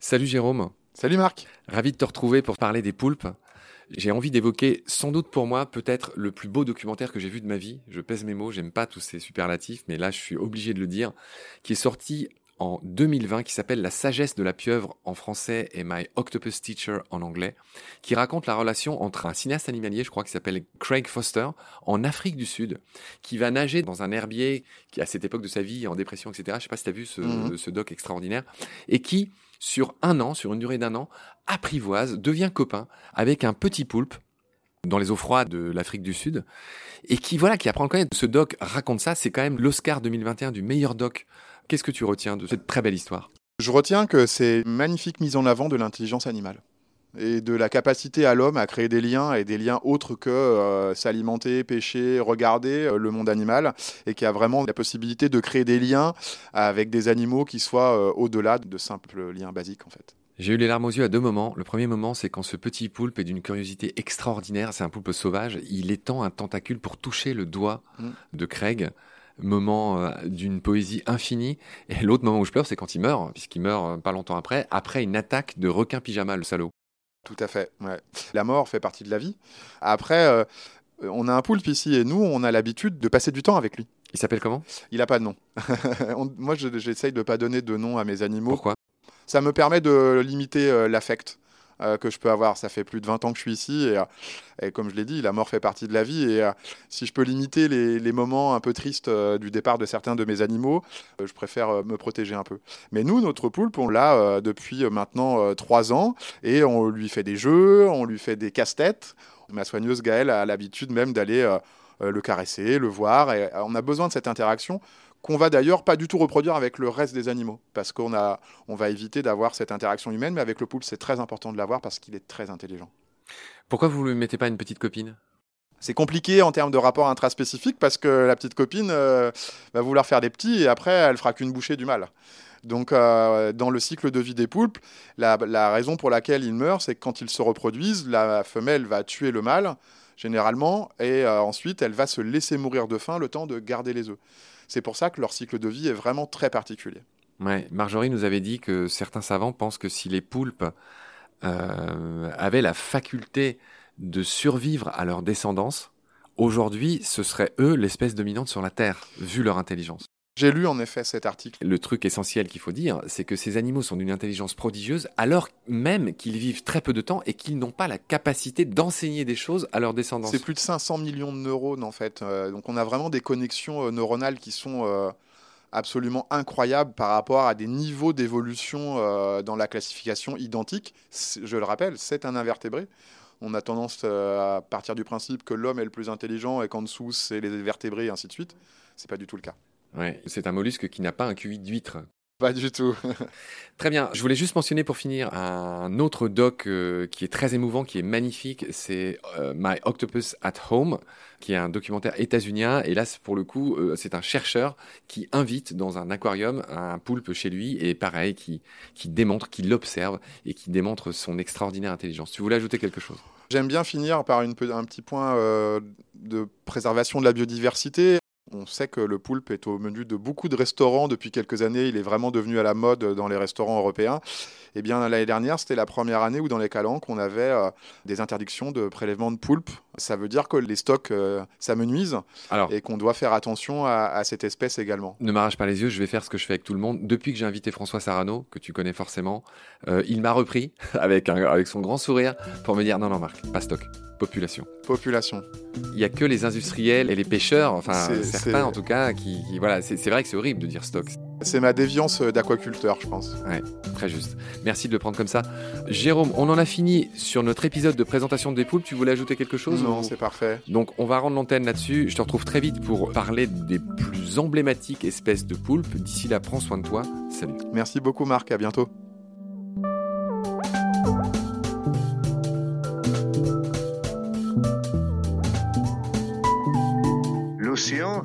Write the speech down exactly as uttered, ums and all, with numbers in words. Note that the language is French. Salut Jérôme. Salut Marc. Ravi de te retrouver pour parler des poulpes. J'ai envie d'évoquer, sans doute pour moi, peut-être le plus beau documentaire que j'ai vu de ma vie. Je pèse mes mots, j'aime pas tous ces superlatifs, mais là je suis obligé de le dire, qui est sorti en deux mille vingt, qui s'appelle « La sagesse de la pieuvre » en français et « My Octopus Teacher » en anglais, qui raconte la relation entre un cinéaste animalier, je crois, qui s'appelle Craig Foster, en Afrique du Sud, qui va nager dans un herbier qui, à cette époque de sa vie, en dépression, et cetera. Je ne sais pas si tu as vu ce, mmh. ce doc extraordinaire, et qui, sur un an, sur une durée d'un an, apprivoise, devient copain avec un petit poulpe dans les eaux froides de l'Afrique du Sud, et qui, voilà, qui apprend à le connaître. Ce doc raconte ça, c'est quand même l'Oscar deux mille vingt et un du meilleur doc. Qu'est-ce que tu retiens de cette très belle histoire ? Je retiens que c'est une magnifique mise en avant de l'intelligence animale et de la capacité à l'homme à créer des liens et des liens autres que euh, s'alimenter, pêcher, regarder euh, le monde animal, et qui a vraiment la possibilité de créer des liens avec des animaux qui soient euh, au-delà de simples liens basiques en fait. J'ai eu les larmes aux yeux à deux moments. Le premier moment, c'est quand ce petit poulpe est d'une curiosité extraordinaire, c'est un poulpe sauvage, il étend un tentacule pour toucher le doigt mmh. de Craig. Moment d'une poésie infinie. Et l'autre moment où je pleure, c'est quand il meurt, puisqu'il meurt pas longtemps après, après une attaque de requin pyjama, le salaud. Tout à fait. Ouais. La mort fait partie de la vie. Après, euh, on a un poulpe ici et nous, on a l'habitude de passer du temps avec lui. Il s'appelle comment ? Il n'a pas de nom. Moi, j'essaye de ne pas donner de nom à mes animaux. Pourquoi ? Ça me permet de limiter l'affect que je peux avoir. Ça fait plus de vingt ans que je suis ici et, et comme je l'ai dit, la mort fait partie de la vie, et uh, si je peux limiter les, les moments un peu tristes uh, du départ de certains de mes animaux, uh, je préfère uh, me protéger un peu. Mais nous, notre poulpe, on l'a uh, depuis uh, maintenant uh, trois ans, et on lui fait des jeux, on lui fait des casse-têtes. Ma soigneuse Gaëlle a l'habitude même d'aller uh, uh, le caresser, le voir, et uh, on a besoin de cette interaction, qu'on va d'ailleurs pas du tout reproduire avec le reste des animaux, parce qu'on a, on va éviter d'avoir cette interaction humaine, mais avec le poulpe, c'est très important de l'avoir parce qu'il est très intelligent. Pourquoi vous ne lui mettez pas une petite copine ? C'est compliqué en termes de rapport intraspécifique, parce que la petite copine euh, va vouloir faire des petits, et après, elle fera qu'une bouchée du mâle. Donc, euh, dans le cycle de vie des poulpes, la, la raison pour laquelle ils meurent, c'est que quand ils se reproduisent, la femelle va tuer le mâle, généralement, et euh, ensuite, elle va se laisser mourir de faim le temps de garder les œufs. C'est pour ça que leur cycle de vie est vraiment très particulier. Ouais, Marjorie nous avait dit que certains savants pensent que si les poulpes euh, avaient la faculté de survivre à leur descendance, aujourd'hui, ce seraient eux l'espèce dominante sur la Terre, vu leur intelligence. J'ai lu en effet cet article. Le truc essentiel qu'il faut dire, c'est que ces animaux sont d'une intelligence prodigieuse, alors même qu'ils vivent très peu de temps et qu'ils n'ont pas la capacité d'enseigner des choses à leur descendance. C'est plus de cinq cents millions de neurones en fait. Euh, donc on a vraiment des connexions euh, neuronales qui sont euh, absolument incroyables par rapport à des niveaux d'évolution euh, dans la classification identique. C'est, je le rappelle, c'est un invertébré. On a tendance euh, à partir du principe que l'homme est le plus intelligent et qu'en dessous c'est les vertébrés et ainsi de suite. C'est pas du tout le cas. Ouais, c'est un mollusque qui n'a pas un Q I d'huître. Pas du tout. Très bien, je voulais juste mentionner pour finir un autre doc euh, qui est très émouvant, qui est magnifique, c'est euh, My Octopus at Home, qui est un documentaire états-unien. Et là, pour le coup, euh, c'est un chercheur qui invite dans un aquarium un poulpe chez lui, et pareil, qui, qui démontre, qui l'observe et qui démontre son extraordinaire intelligence. Tu voulais ajouter quelque chose ? J'aime bien finir par une, un petit point euh, de préservation de la biodiversité. On sait que le poulpe est au menu de beaucoup de restaurants depuis quelques années. Il est vraiment devenu à la mode dans les restaurants européens. Eh bien, l'année dernière, c'était la première année où dans les Calanques, on avait euh, des interdictions de prélèvement de poulpe. Ça veut dire que les stocks euh, s'amenuisent. Alors, et qu'on doit faire attention à, à cette espèce également. Ne m'arrache pas les yeux, je vais faire ce que je fais avec tout le monde. Depuis que j'ai invité François Sarano, que tu connais forcément, euh, il m'a repris avec, un, avec son grand sourire pour me dire « Non, non, Marc, pas stock. » Population. Population. Il n'y a que les industriels et les pêcheurs, enfin c'est, certains c'est... en tout cas, qui, qui voilà, c'est, c'est vrai que c'est horrible de dire stock. C'est ma déviance d'aquaculteur, je pense. Ouais, très juste. Merci de le prendre comme ça. Jérôme, on en a fini sur notre épisode de présentation des poulpes. Tu voulais ajouter quelque chose ? Non, ou... c'est parfait. Donc, on va rendre l'antenne là-dessus. Je te retrouve très vite pour parler des plus emblématiques espèces de poulpes. D'ici là, prends soin de toi. Salut. Merci beaucoup, Marc. À bientôt. L'océan,